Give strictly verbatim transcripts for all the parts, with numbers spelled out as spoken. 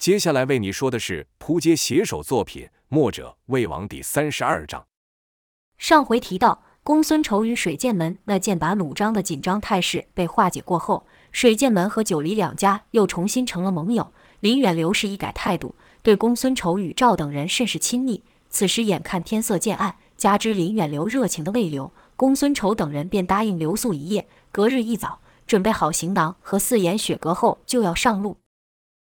接下来为你说的是扑街写手作品《墨者魏王》第三十二章。上回提到，公孙仇与水剑门那剑拔弩张的紧张态势被化解过后，水剑门和九黎两家又重新成了盟友。林远流是一改态度，对公孙仇与赵等人甚是亲昵。此时眼看天色渐暗，加之林远流热情的慰留，公孙仇等人便答应留宿一夜。隔日一早，准备好行囊和四眼雪阁后，就要上路。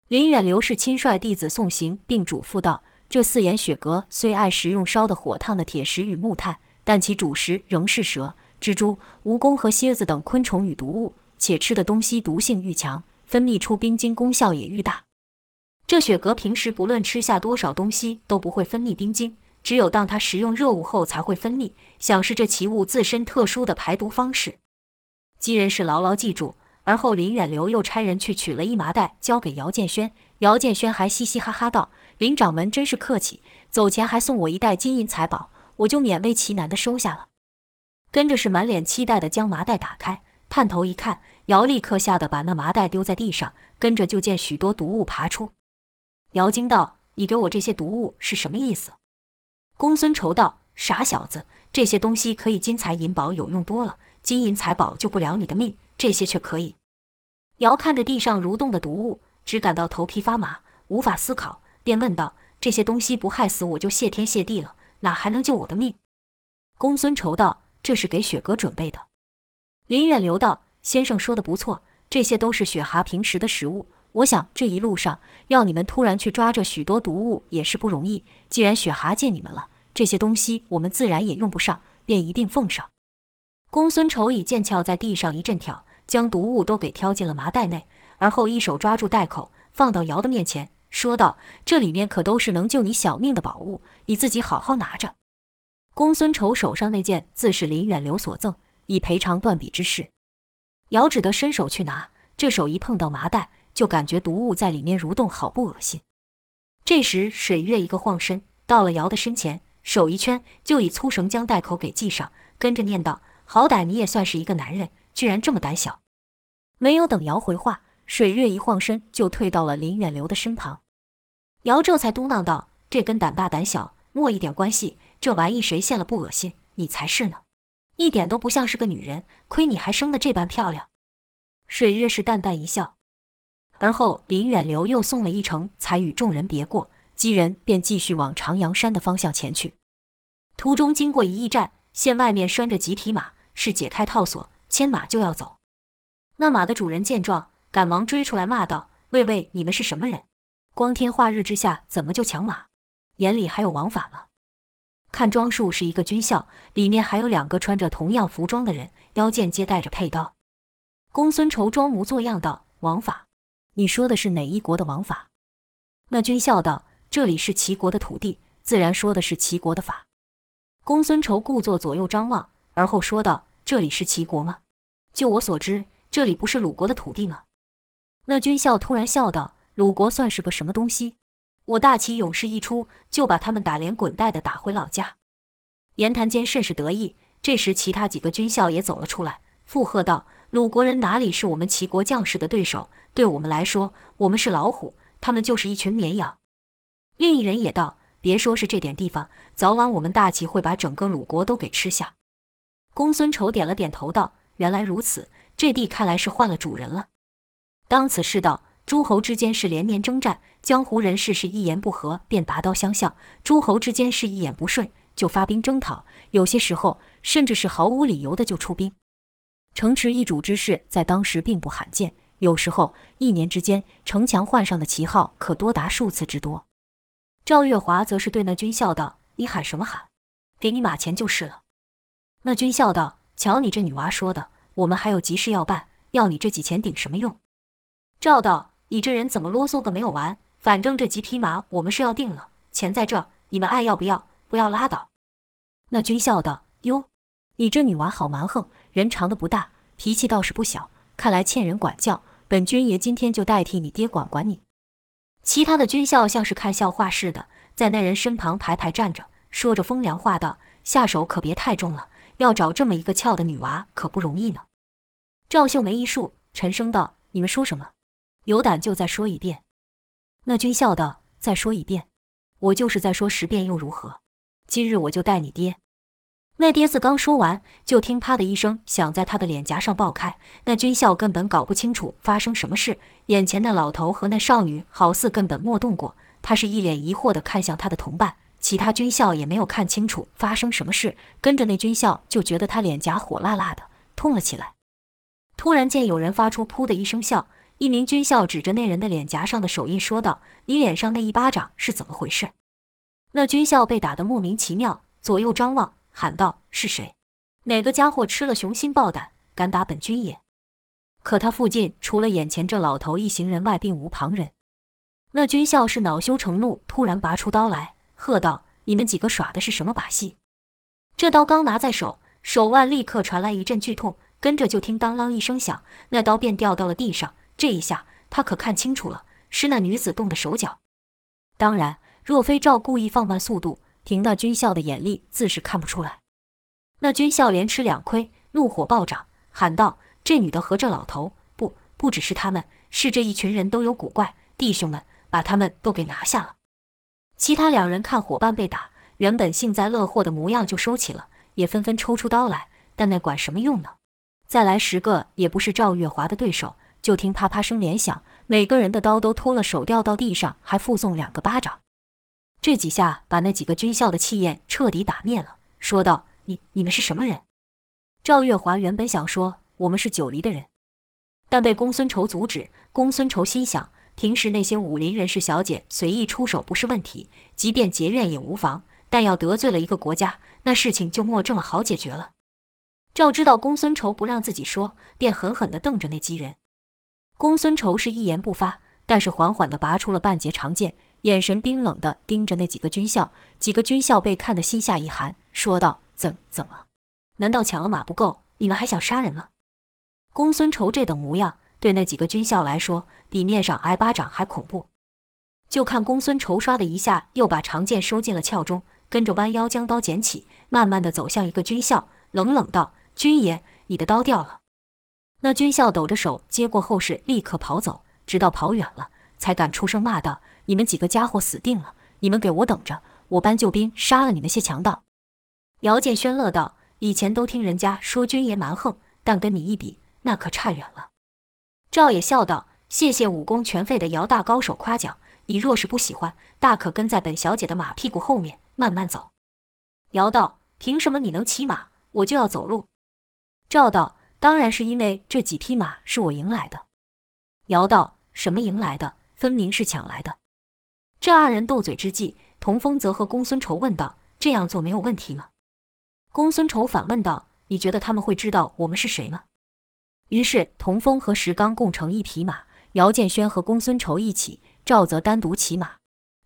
林远流是亲率弟子送行，并嘱咐道：这四眼雪阁虽爱食用烧的火烫的铁石与木炭，但其主食仍是蛇、蜘蛛、蜈蚣和蝎子等昆虫与毒物，且吃的东西毒性愈强，分泌出冰晶功效也愈大。这雪阁平时不论吃下多少东西都不会分泌冰晶，只有当它食用热物后才会分泌，想是这奇物自身特殊的排毒方式。几人是牢牢记住。而后林远流又差人去取了一麻袋交给姚建轩，姚建轩还嘻嘻哈哈道：林掌门真是客气，走前还送我一袋金银财宝，我就勉为其难的收下了。跟着是满脸期待的将麻袋打开，探头一看，姚立刻吓得把那麻袋丢在地上，跟着就见许多毒物爬出。姚惊道：你给我这些毒物是什么意思？公孙仇道：傻小子，这些东西可以金财银宝有用多了，金银财宝救不了你的命，这些却可以。姚看着地上蠕动的毒物，只感到头皮发麻，无法思考，便问道：这些东西不害死我就谢天谢地了，哪还能救我的命？公孙仇道：这是给雪阁准备的。林远流道：先生说的不错，这些都是雪蛤平时的食物，我想这一路上要你们突然去抓这许多毒物也是不容易，既然雪蛤借你们了，这些东西我们自然也用不上，便一定奉上。公孙仇已剑鞘在地上一阵挑，将毒物都给挑进了麻袋内，而后一手抓住袋口，放到姚的面前，说道：这里面可都是能救你小命的宝物，你自己好好拿着。公孙仇手上那件自是林远流所赠，以赔偿断臂之事。姚只得伸手去拿，这手一碰到麻袋，就感觉毒物在里面蠕动，好不恶心。这时水月一个晃身到了姚的身前，手一圈就以粗绳将袋口给系上，跟着念道：好歹你也算是一个男人，居然这么胆小。没有等姚回话，水月一晃身就退到了林远流的身旁。姚这才嘟囔道：这跟胆大胆小没一点关系，这玩意谁见了不恶心，你才是呢，一点都不像是个女人，亏你还生得这般漂亮。水月是淡淡一笑，而后林远流又送了一程，才与众人别过，几人便继续往长阳山的方向前去。途中经过一驿站，县外面拴着几匹马，是解开套索，牵马就要走。那马的主人见状，赶忙追出来骂道：喂喂，你们是什么人？光天化日之下怎么就抢马？眼里还有王法吗？看装束是一个军校，里面还有两个穿着同样服装的人，腰间皆带着佩刀。公孙仇装模作样道：王法？你说的是哪一国的王法？那军校道：这里是齐国的土地，自然说的是齐国的法。公孙仇故作左右张望，而后说道：这里是齐国吗？就我所知，这里不是鲁国的土地吗？那军校突然笑道：鲁国算是个什么东西？我大齐勇士一出，就把他们打连滚带的打回老家。言谈间甚是得意。这时其他几个军校也走了出来，附和道：鲁国人哪里是我们齐国将士的对手，对我们来说，我们是老虎，他们就是一群绵羊。另一人也道：别说是这点地方，早晚我们大齐会把整个鲁国都给吃下。公孙仇点了点头道：原来如此，这地看来是换了主人了。当此世道，诸侯之间是连年征战，江湖人士是一言不合便拔刀相向，诸侯之间是一眼不顺就发兵征讨，有些时候甚至是毫无理由的就出兵。城池易主之事在当时并不罕见，有时候一年之间城墙换上的旗号可多达数次之多。赵月华则是对那军校道：你喊什么喊？给你马钱就是了。那军校道：瞧你这女娃说的，我们还有急事要办，要你这几钱顶什么用？赵道：你这人怎么啰嗦个没有完，反正这几匹马我们是要定了，钱在这，你们爱要不要，不要拉倒。那军校道：哟，你这女娃好蛮横，人长得不大，脾气倒是不小，看来欠人管教，本军爷今天就代替你爹管管你。其他的军校像是看笑话似的，在那人身旁排排站着，说着风凉话道：下手可别太重了，要找这么一个俏的女娃可不容易呢。赵秀梅一竖，沉声道：你们说什么？有胆就再说一遍。乐君笑道：“再说一遍。”我就是再说十遍又如何？今日我就带你爹。那爹字刚说完，就听啪的一声响在他的脸颊上爆开。那军校根本搞不清楚发生什么事，眼前的老头和那少女好似根本没动过。他是一脸疑惑地看向他的同伴，其他军校也没有看清楚发生什么事，跟着那军校就觉得他脸颊火辣辣的痛了起来。突然见有人发出噗的一声笑，一名军校指着那人的脸颊上的手印说道：“你脸上那一巴掌是怎么回事？”那军校被打得莫名其妙，左右张望，喊道：“是谁？哪个家伙吃了雄心豹胆，敢打本军爷？”可他附近除了眼前这老头一行人外，并无旁人。那军校是恼羞成怒，突然拔出刀来，喝道：“你们几个耍的是什么把戏？”这刀刚拿在手，手腕立刻传来一阵剧痛，跟着就听当啷一声响，那刀便掉到了地上。这一下他可看清楚了，是那女子动的手脚。当然若非赵故意放慢速度，凭那军校的眼力自是看不出来。那军校连吃两亏，怒火暴涨，喊道：“这女的和这老头，不不只是他们，是这一群人都有古怪，弟兄们，把他们都给拿下了！”其他两人看伙伴被打，原本幸灾乐祸的模样就收起了，也纷纷抽出刀来，但那管什么用呢？再来十个也不是赵月华的对手。就听啪啪声连响，每个人的刀都脱了手掉到地上，还附送两个巴掌。这几下把那几个军校的气焰彻底打灭了，说道：“你你们是什么人？”赵月华原本想说我们是九黎的人，但被公孙仇阻止。公孙仇心想，平时那些武林人士小姐随意出手不是问题，即便结怨也无妨，但要得罪了一个国家，那事情就莫这么好解决了。赵知道公孙仇不让自己说，便狠狠地瞪着那几人。公孙仇是一言不发，但是缓缓地拔出了半截长剑，眼神冰冷地盯着那几个军校。几个军校被看得心下一寒，说道：“怎怎么？难道抢了马不够，你们还想杀人吗？”公孙仇这等模样，对那几个军校来说，比面上挨巴掌还恐怖。就看公孙仇唰的一下，又把长剑收进了鞘中，跟着弯腰将刀捡起，慢慢地走向一个军校，冷冷道：“军爷，你的刀掉了。”那军校抖着手接过后事，立刻跑走，直到跑远了，才敢出声骂道：“你们几个家伙死定了！你们给我等着！我搬救兵杀了你们些强盗！”姚建轩乐道：“以前都听人家说军爷蛮横，但跟你一比，那可差远了。”赵也笑道：“谢谢武功全废的姚大高手夸奖，你若是不喜欢，大可跟在本小姐的马屁股后面慢慢走。”姚道：“凭什么你能骑马，我就要走路？”赵道：“当然是因为这几匹马是我赢来的。”姚道：“什么赢来的？分明是抢来的。”这二人斗嘴之际，童风则和公孙仇问道：“这样做没有问题吗？”公孙仇反问道：“你觉得他们会知道我们是谁吗？”于是童风和石刚共乘一匹马，姚建轩和公孙仇一起，赵则单独骑马。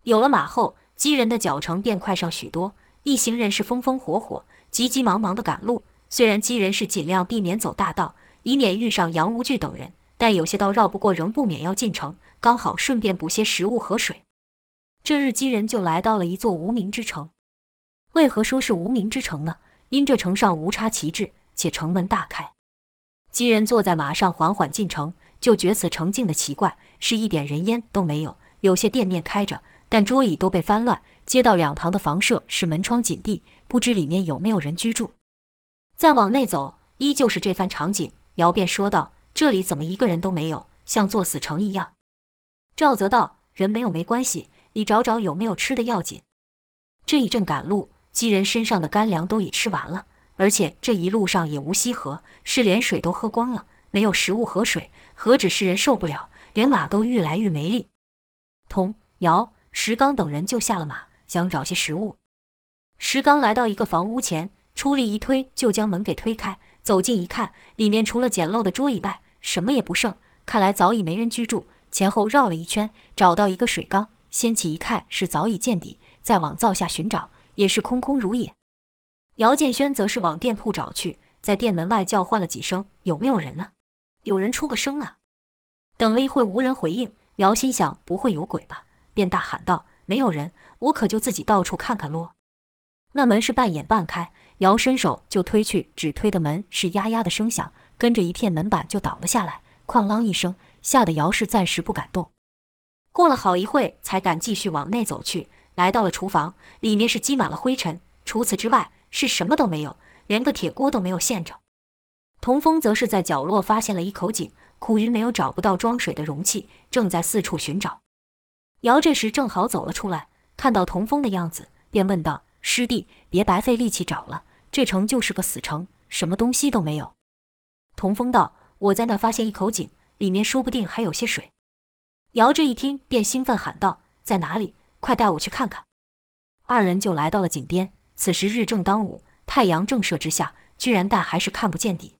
有了马后，几人的脚程便快上许多，一行人是风风火火，急急忙忙地赶路。虽然几人是尽量避免走大道，以免遇上杨无惧等人，但有些道绕不过，仍不免要进城，刚好顺便补些食物和水。这日几人就来到了一座无名之城。为何说是无名之城呢？因这城上无插旗帜，且城门大开。几人坐在马上缓缓进城，就觉此城静的奇怪，是一点人烟都没有。有些店面开着，但桌椅都被翻乱，街道两旁的房舍是门窗紧闭，不知里面有没有人居住。再往内走，依旧是这番场景。姚便说道：“这里怎么一个人都没有，像座死城一样。”赵则道：“人没有没关系，你找找有没有吃的要紧。”这一阵赶路，几人身上的干粮都已吃完了，而且这一路上也无溪河，是连水都喝光了，没有食物和水，何止是人受不了，连马都愈来愈没力。童、姚、石刚等人就下了马，想找些食物。石刚来到一个房屋前，出力一推，就将门给推开。走近一看，里面除了简陋的桌椅外，什么也不剩。看来早已没人居住。前后绕了一圈，找到一个水缸，掀起一看，是早已见底。再往灶下寻找，也是空空如也。姚建轩则是往店铺找去，在店门外叫唤了几声：“有没有人呢？有人出个声啊！”等了一会无人回应，姚心想：“不会有鬼吧？”便大喊道：“没有人，我可就自己到处看看咯。”那门是半掩半开，姚伸手就推去，只推的门是呀呀的声响，跟着一片门板就倒了下来，哐啷一声，吓得姚氏暂时不敢动。过了好一会才敢继续往内走去，来到了厨房，里面是积满了灰尘，除此之外是什么都没有，连个铁锅都没有现着。童风则是在角落发现了一口井，苦于没有找不到装水的容器，正在四处寻找。姚这时正好走了出来，看到童风的样子，便问道：“师弟，别白费力气找了，这城就是个死城，什么东西都没有。”童风道：“我在那发现一口井，里面说不定还有些水。”姚这一听便兴奋喊道：“在哪里？快带我去看看！”二人就来到了井边，此时日正当午，太阳正射之下，居然但还是看不见底。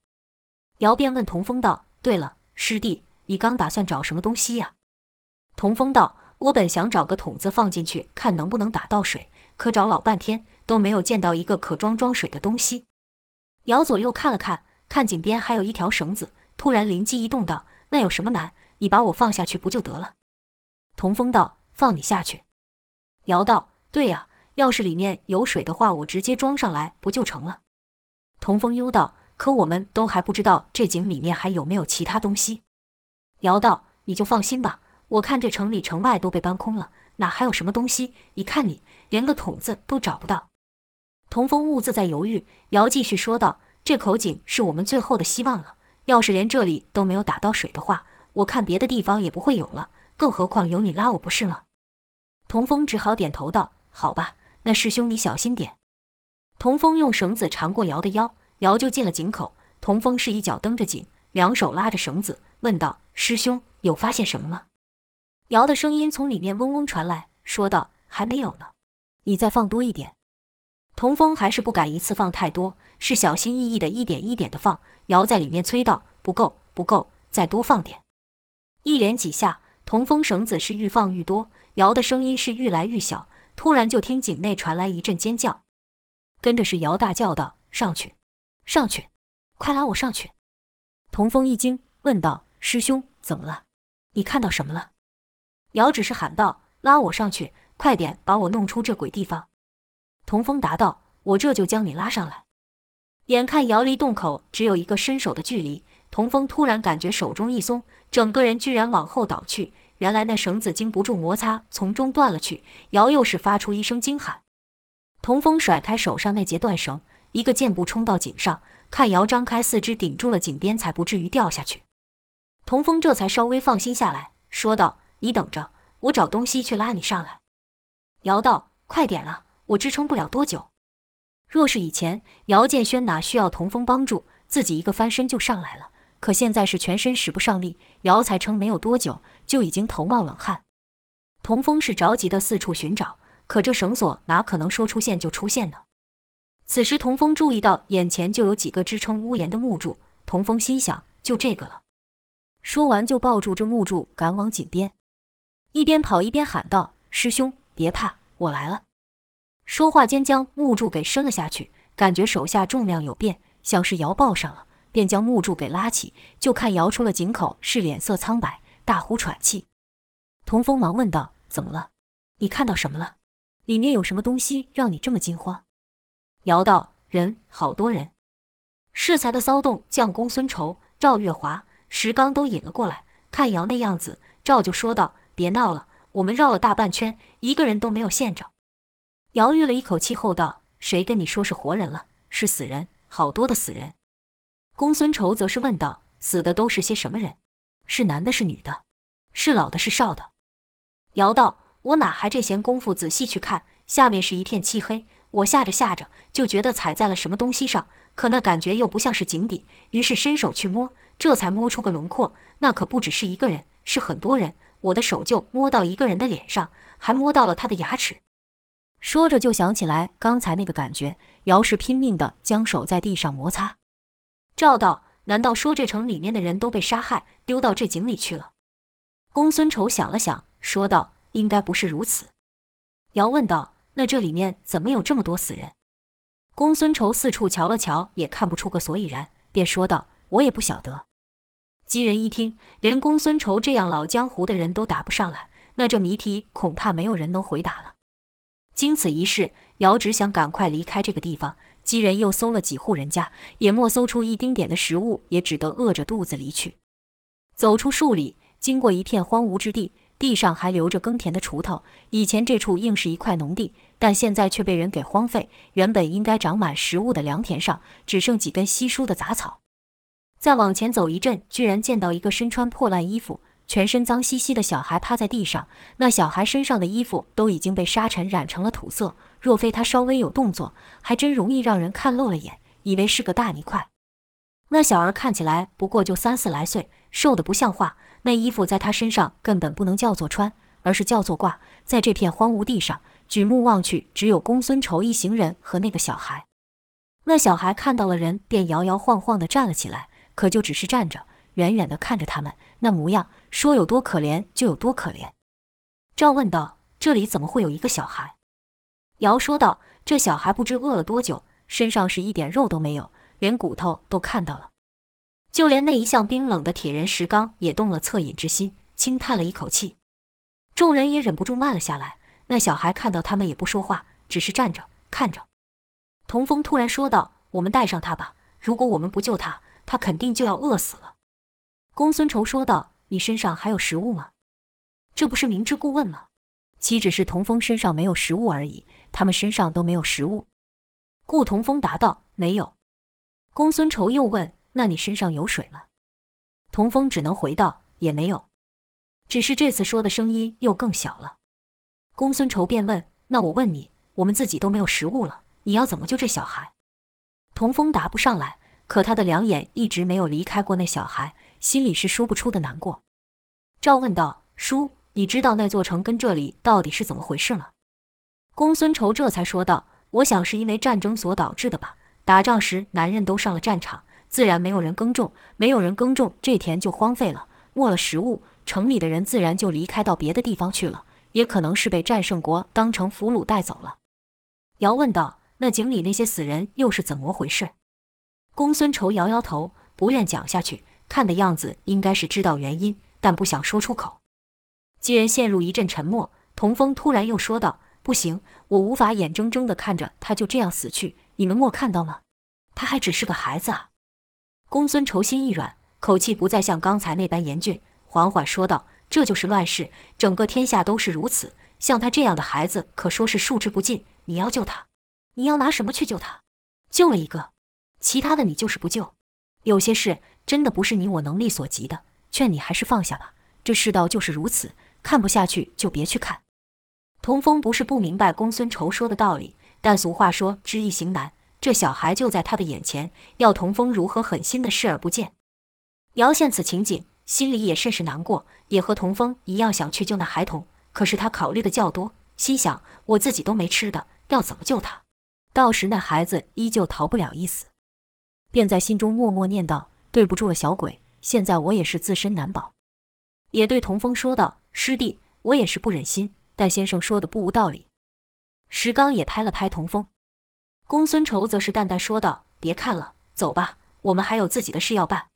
姚便问童风道：“对了，师弟，你刚打算找什么东西呀？”童风道：“我本想找个桶子放进去，看能不能打到水，可找老半天都没有见到一个可装装水的东西。”姚左右看了看，看井边还有一条绳子，突然灵机一动道：“那有什么难？你把我放下去不就得了？”童风道：“放你下去？”姚道：“对呀、啊，要是里面有水的话，我直接装上来不就成了？”童风忧道：“可我们都还不知道这井里面还有没有其他东西。”姚道：“你就放心吧，我看这城里城外都被搬空了，哪还有什么东西？你看你连个桶子都找不到。”童风兀自在犹豫，姚继续说道：“这口井是我们最后的希望了，要是连这里都没有打到水的话，我看别的地方也不会有了，更何况有你拉我不是吗？”童风只好点头道：“好吧，那师兄你小心点。”童风用绳子缠过姚的腰，姚就进了井口。童风是一脚蹬着井，两手拉着绳子，问道：“师兄，有发现什么吗？”姚的声音从里面嗡嗡传来，说道：“还没有呢，你再放多一点。”童风还是不敢一次放太多，是小心翼翼的一点一点的放。姚在里面催道：“不够，不够，再多放点。”一连几下，童风绳子是愈放愈多，姚的声音是愈来愈小。突然就听井内传来一阵尖叫，跟着是姚大叫道：“上去，上去，快拉我上去！”童风一惊，问道：“师兄，怎么了？你看到什么了？”姚只是喊道：“拉我上去，快点把我弄出这鬼地方！”童风答道：“我这就将你拉上来。”眼看姚离洞口只有一个伸手的距离，童风突然感觉手中一松，整个人居然往后倒去。原来那绳子经不住摩擦，从中断了去。姚又是发出一声惊喊。童风甩开手上那截断绳，一个箭步冲到井上，看姚张开四肢顶住了井边，才不至于掉下去。童风这才稍微放心下来，说道：“你等着，我找东西去拉你上来。”姚道：“快点啊，我支撑不了多久。”若是以前，姚建轩哪需要童风帮助，自己一个翻身就上来了。可现在是全身使不上力，姚才撑没有多久就已经头冒冷汗。童风是着急的四处寻找，可这绳索哪可能说出现就出现呢？此时童风注意到眼前就有几个支撑屋檐的木柱，童风心想：就这个了。说完就抱住这木柱赶往井边，一边跑一边喊道：“师兄，别怕，我来了。”说话间将木柱给伸了下去，感觉手下重量有变，像是姚抱上了，便将木柱给拉起，就看姚出了井口，是脸色苍白，大呼喘气。童风忙问道：“怎么了？你看到什么了？里面有什么东西让你这么惊慌？”姚道：“人，好多人。”适才的骚动将公孙仇、赵月华、石刚都引了过来，看姚那样子，赵就说道：“别闹了，我们绕了大半圈，一个人都没有现着。”姚吁了一口气后道：“谁跟你说是活人了？是死人，好多的死人。”公孙仇则是问道：“死的都是些什么人？是男的是女的？是老的是少的？”姚道：“我哪还这闲工夫仔细去看，下面是一片漆黑，我下着下着就觉得踩在了什么东西上，可那感觉又不像是井底，于是伸手去摸，这才摸出个轮廓，那可不只是一个人，是很多人，我的手就摸到一个人的脸上，还摸到了他的牙齿。”说着就想起来刚才那个感觉，姚是拼命的将手在地上摩擦。赵道：“难道说这城里面的人都被杀害，丢到这井里去了？”公孙仇想了想，说道：“应该不是如此。”姚问道：“那这里面怎么有这么多死人？”公孙仇四处瞧了瞧，也看不出个所以然，便说道：“我也不晓得。”几人一听，连公孙仇这样老江湖的人都答不上来，那这谜题恐怕没有人能回答了。经此一事，姚只想赶快离开这个地方。几人又搜了几户人家，也没搜出一丁点的食物，也只得饿着肚子离去。走出数里，经过一片荒芜之地，地上还留着耕田的锄头。以前这处硬是一块农地，但现在却被人给荒废，原本应该长满食物的良田上，只剩几根稀疏的杂草。再往前走一阵，居然见到一个身穿破烂衣服、全身脏兮兮的小孩趴在地上。那小孩身上的衣服都已经被沙尘染成了土色，若非他稍微有动作，还真容易让人看漏了眼，以为是个大泥块。那小儿看起来不过就三四来岁，瘦得不像话，那衣服在他身上根本不能叫做穿，而是叫做挂。在这片荒芜地上，举目望去，只有公孙仇一行人和那个小孩。那小孩看到了人，便摇摇晃晃地站了起来，可就只是站着，远远地看着他们，那模样，说有多可怜就有多可怜。赵问道：“这里怎么会有一个小孩？”姚说道：“这小孩不知饿了多久，身上是一点肉都没有，连骨头都看到了。”就连那一向冰冷的铁人石刚也动了恻隐之心，轻叹了一口气。众人也忍不住慢了下来。那小孩看到他们也不说话，只是站着看着。童风突然说道：“我们带上他吧，如果我们不救他，他肯定就要饿死了。”公孙仇说道：“你身上还有食物吗？这不是明知故问吗？”岂只是童风身上没有食物而已，他们身上都没有食物。顾童风答道：“没有。”公孙仇又问：“那你身上有水吗？”童风只能回道：“也没有。”只是这次说的声音又更小了。公孙仇便问：“那我问你，我们自己都没有食物了，你要怎么救这小孩？”童风答不上来，可他的两眼一直没有离开过那小孩，心里是说不出的难过。赵问道：“叔，你知道那座城跟这里到底是怎么回事吗？”公孙仇这才说道：“我想是因为战争所导致的吧。打仗时，男人都上了战场，自然没有人耕种，没有人耕种，这田就荒废了，没了食物，城里的人自然就离开到别的地方去了，也可能是被战胜国当成俘虏带走了。”姚问道：“那井里那些死人又是怎么回事？”公孙仇摇摇头，不愿讲下去，看的样子应该是知道原因，但不想说出口。几人陷入一阵沉默，童风突然又说道：“不行，我无法眼睁睁地看着他就这样死去。你们没看到吗？他还只是个孩子啊！”公孙仇心一软，口气不再像刚才那般严峻，缓缓说道：“这就是乱世，整个天下都是如此。像他这样的孩子可说是数之不尽。你要救他，你要拿什么去救他？救了一个，其他的你就是不救。有些事真的不是你我能力所及的，劝你还是放下吧。这世道就是如此，看不下去就别去看。”童风不是不明白公孙仇说的道理，但俗话说知易行难，这小孩就在他的眼前，要童风如何狠心的视而不见？姚见此情景，心里也甚是难过，也和童风一样想去救那孩童，可是他考虑的较多，心想我自己都没吃的，要怎么救他？到时那孩子依旧逃不了一死，便在心中默默念道：“对不住了，小鬼，现在我也是自身难保。”也对童风说道：“师弟，我也是不忍心，但先生说的不无道理。”石刚也拍了拍童风，公孙仇则是淡淡说道：“别看了，走吧，我们还有自己的事要办。”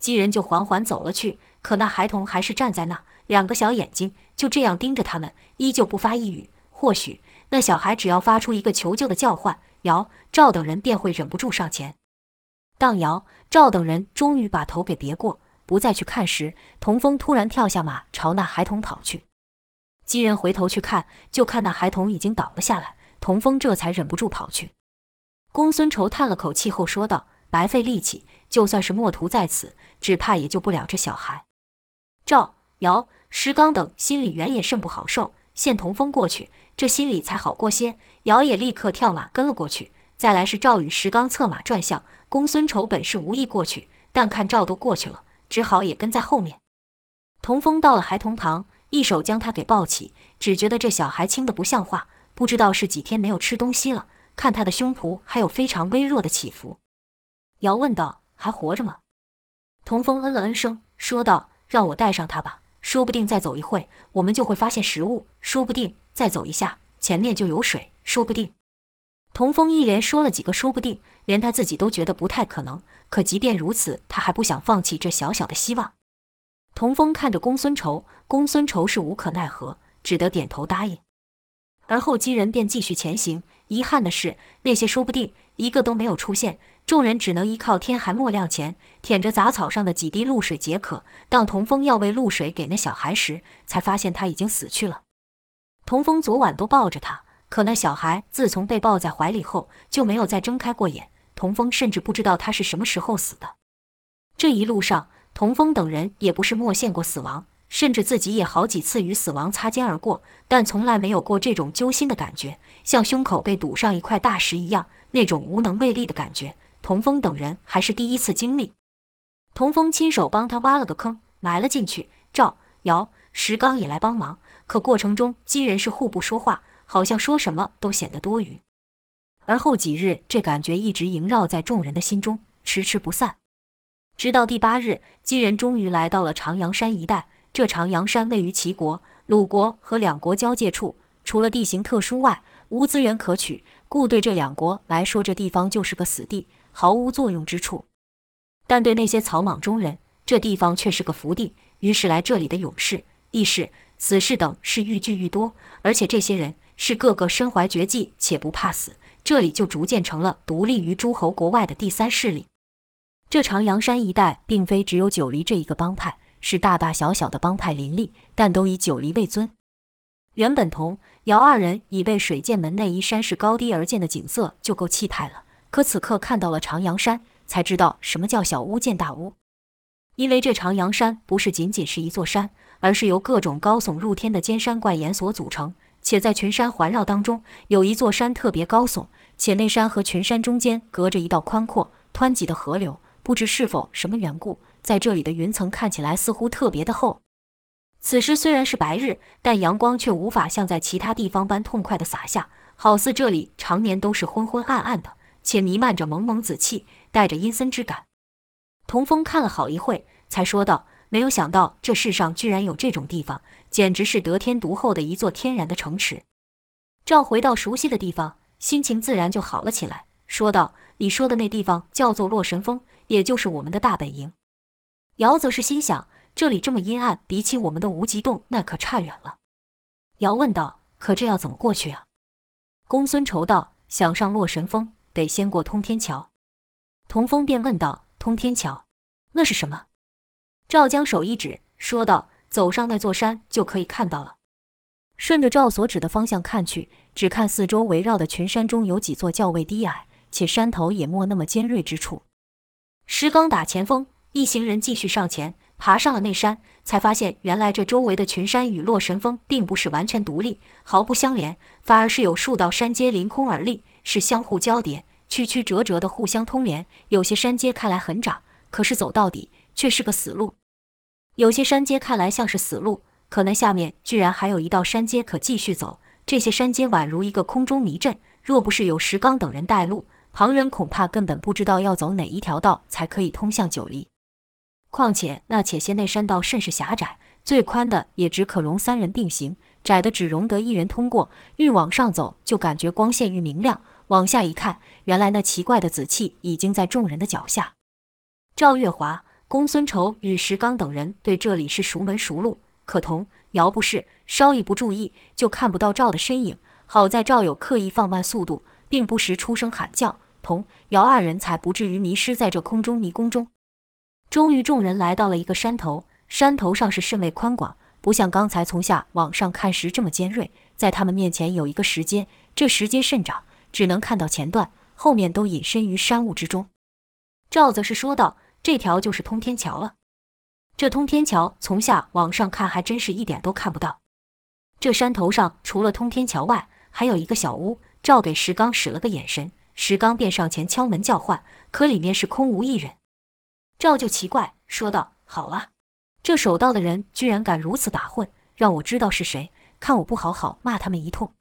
几人就缓缓走了去，可那孩童还是站在那，两个小眼睛就这样盯着他们，依旧不发一语。或许那小孩只要发出一个求救的叫唤，姚、赵等人便会忍不住上前。当姚、赵等人终于把头给别过，不再去看时，童风突然跳下马，朝那孩童跑去。几人回头去看，就看那孩童已经倒了下来，童风这才忍不住跑去。公孙仇叹了口气后说道：“白费力气，就算是墨图在此，只怕也救不了这小孩。”赵、姚、石刚等心里原也甚不好受，见童风过去，这心里才好过些。姚也立刻跳马跟了过去。再来是赵与石刚策马转向，公孙仇本是无意过去，但看赵都过去了，只好也跟在后面。童风到了孩童堂，一手将他给抱起，只觉得这小孩轻得不像话，不知道是几天没有吃东西了，看他的胸脯还有非常微弱的起伏。姚问道：“还活着吗？”童风嗯了嗯声，说道：“让我带上他吧，说不定再走一会，我们就会发现食物，说不定再走一下，前面就有水，说不定。”童风一连说了几个说不定，连他自己都觉得不太可能，可即便如此，他还不想放弃这小小的希望。童风看着公孙仇，公孙仇是无可奈何，只得点头答应。而后几人便继续前行，遗憾的是，那些说不定一个都没有出现，众人只能依靠天寒末料前舔着杂草上的几滴露水解渴。当童风要喂露水给那小孩时，才发现他已经死去了。童风昨晚都抱着他，可那小孩自从被抱在怀里后就没有再睁开过眼，童风甚至不知道他是什么时候死的。这一路上，童风等人也不是没见过死亡，甚至自己也好几次与死亡擦肩而过，但从来没有过这种揪心的感觉，像胸口被堵上一块大石一样，那种无能为力的感觉，童风等人还是第一次经历。童风亲手帮他挖了个坑，埋了进去，赵、姚、石刚也来帮忙，可过程中几人是互不说话，好像说什么都显得多余。而后几日，这感觉一直萦绕在众人的心中，迟迟不散。直到第八日，几人终于来到了长阳山一带。这长阳山位于齐国、鲁国和两国交界处，除了地形特殊外，无资源可取，故对这两国来说，这地方就是个死地，毫无作用之处。但对那些草莽中人，这地方却是个福地，于是来这里的勇士、义士、死士等是愈聚愈多，而且这些人是个个身怀绝技且不怕死，这里就逐渐成了独立于诸侯国外的第三势力。这长阳山一带并非只有九黎这一个帮派，是大大小小的帮派林立，但都以九黎为尊。原本童、姚二人以为水涧门内依山势高低而建的景色就够气派了，可此刻看到了长阳山，才知道什么叫小巫见大巫。因为这长阳山不是仅仅是一座山，而是由各种高耸入天的尖山怪岩所组成，且在群山环绕当中，有一座山特别高耸，且那山和群山中间隔着一道宽阔湍急的河流，不知是否什么缘故，在这里的云层看起来似乎特别的厚。此时虽然是白日，但阳光却无法像在其他地方般痛快地洒下，好似这里常年都是昏昏暗暗的，且弥漫着蒙蒙紫气，带着阴森之感。童风看了好一会，才说道：“没有想到这世上居然有这种地方，简直是得天独厚的一座天然的城池。”赵回到熟悉的地方，心情自然就好了起来，说道：“你说的那地方叫做洛神峰，也就是我们的大本营。”姚则是心想，这里这么阴暗，比起我们的无极洞那可差远了。姚问道：“可这要怎么过去啊？”公孙仇道：“想上洛神峰，得先过通天桥。”童风便问道：“通天桥，那是什么？”赵将手一指，说道：“走上那座山就可以看到了。”顺着赵所指的方向看去，只看四周围绕的群山中有几座较为低矮，且山头也没那么尖锐之处。石刚打前锋，一行人继续上前，爬上了那山，才发现原来这周围的群山与洛神峰并不是完全独立，毫不相连，反而是有数道山阶凌空而立，是相互交叠，曲曲折折的互相通连。有些山阶看来很窄，可是走到底却是个死路；有些山阶看来像是死路，可那下面居然还有一道山阶可继续走。这些山阶宛如一个空中迷阵，若不是有石刚等人带路，旁人恐怕根本不知道要走哪一条道才可以通向九黎。况且那且些内山道甚是狭窄，最宽的也只可容三人并行，窄的只容得一人通过。愈往上走，就感觉光线愈明亮，往下一看，原来那奇怪的紫气已经在众人的脚下。赵月华、公孙仇与石刚等人对这里是熟门熟路，可童、姚不是，稍一不注意就看不到赵的身影。好在赵有刻意放慢速度，并不时出声喊叫，童、姚二人才不至于迷失在这空中迷宫中。终于众人来到了一个山头，山头上是甚为宽广，不像刚才从下往上看时这么尖锐。在他们面前有一个石阶，这石阶甚长，只能看到前段，后面都隐身于山雾之中。赵则是说道：“这条就是通天桥了。”这通天桥从下往上看还真是一点都看不到。这山头上除了通天桥外，还有一个小屋。赵给石刚使了个眼神，石刚便上前敲门叫唤，可里面是空无一人。赵就奇怪，说道：“好啊，这守道的人居然敢如此打混，让我知道是谁，看我不好好骂他们一通。”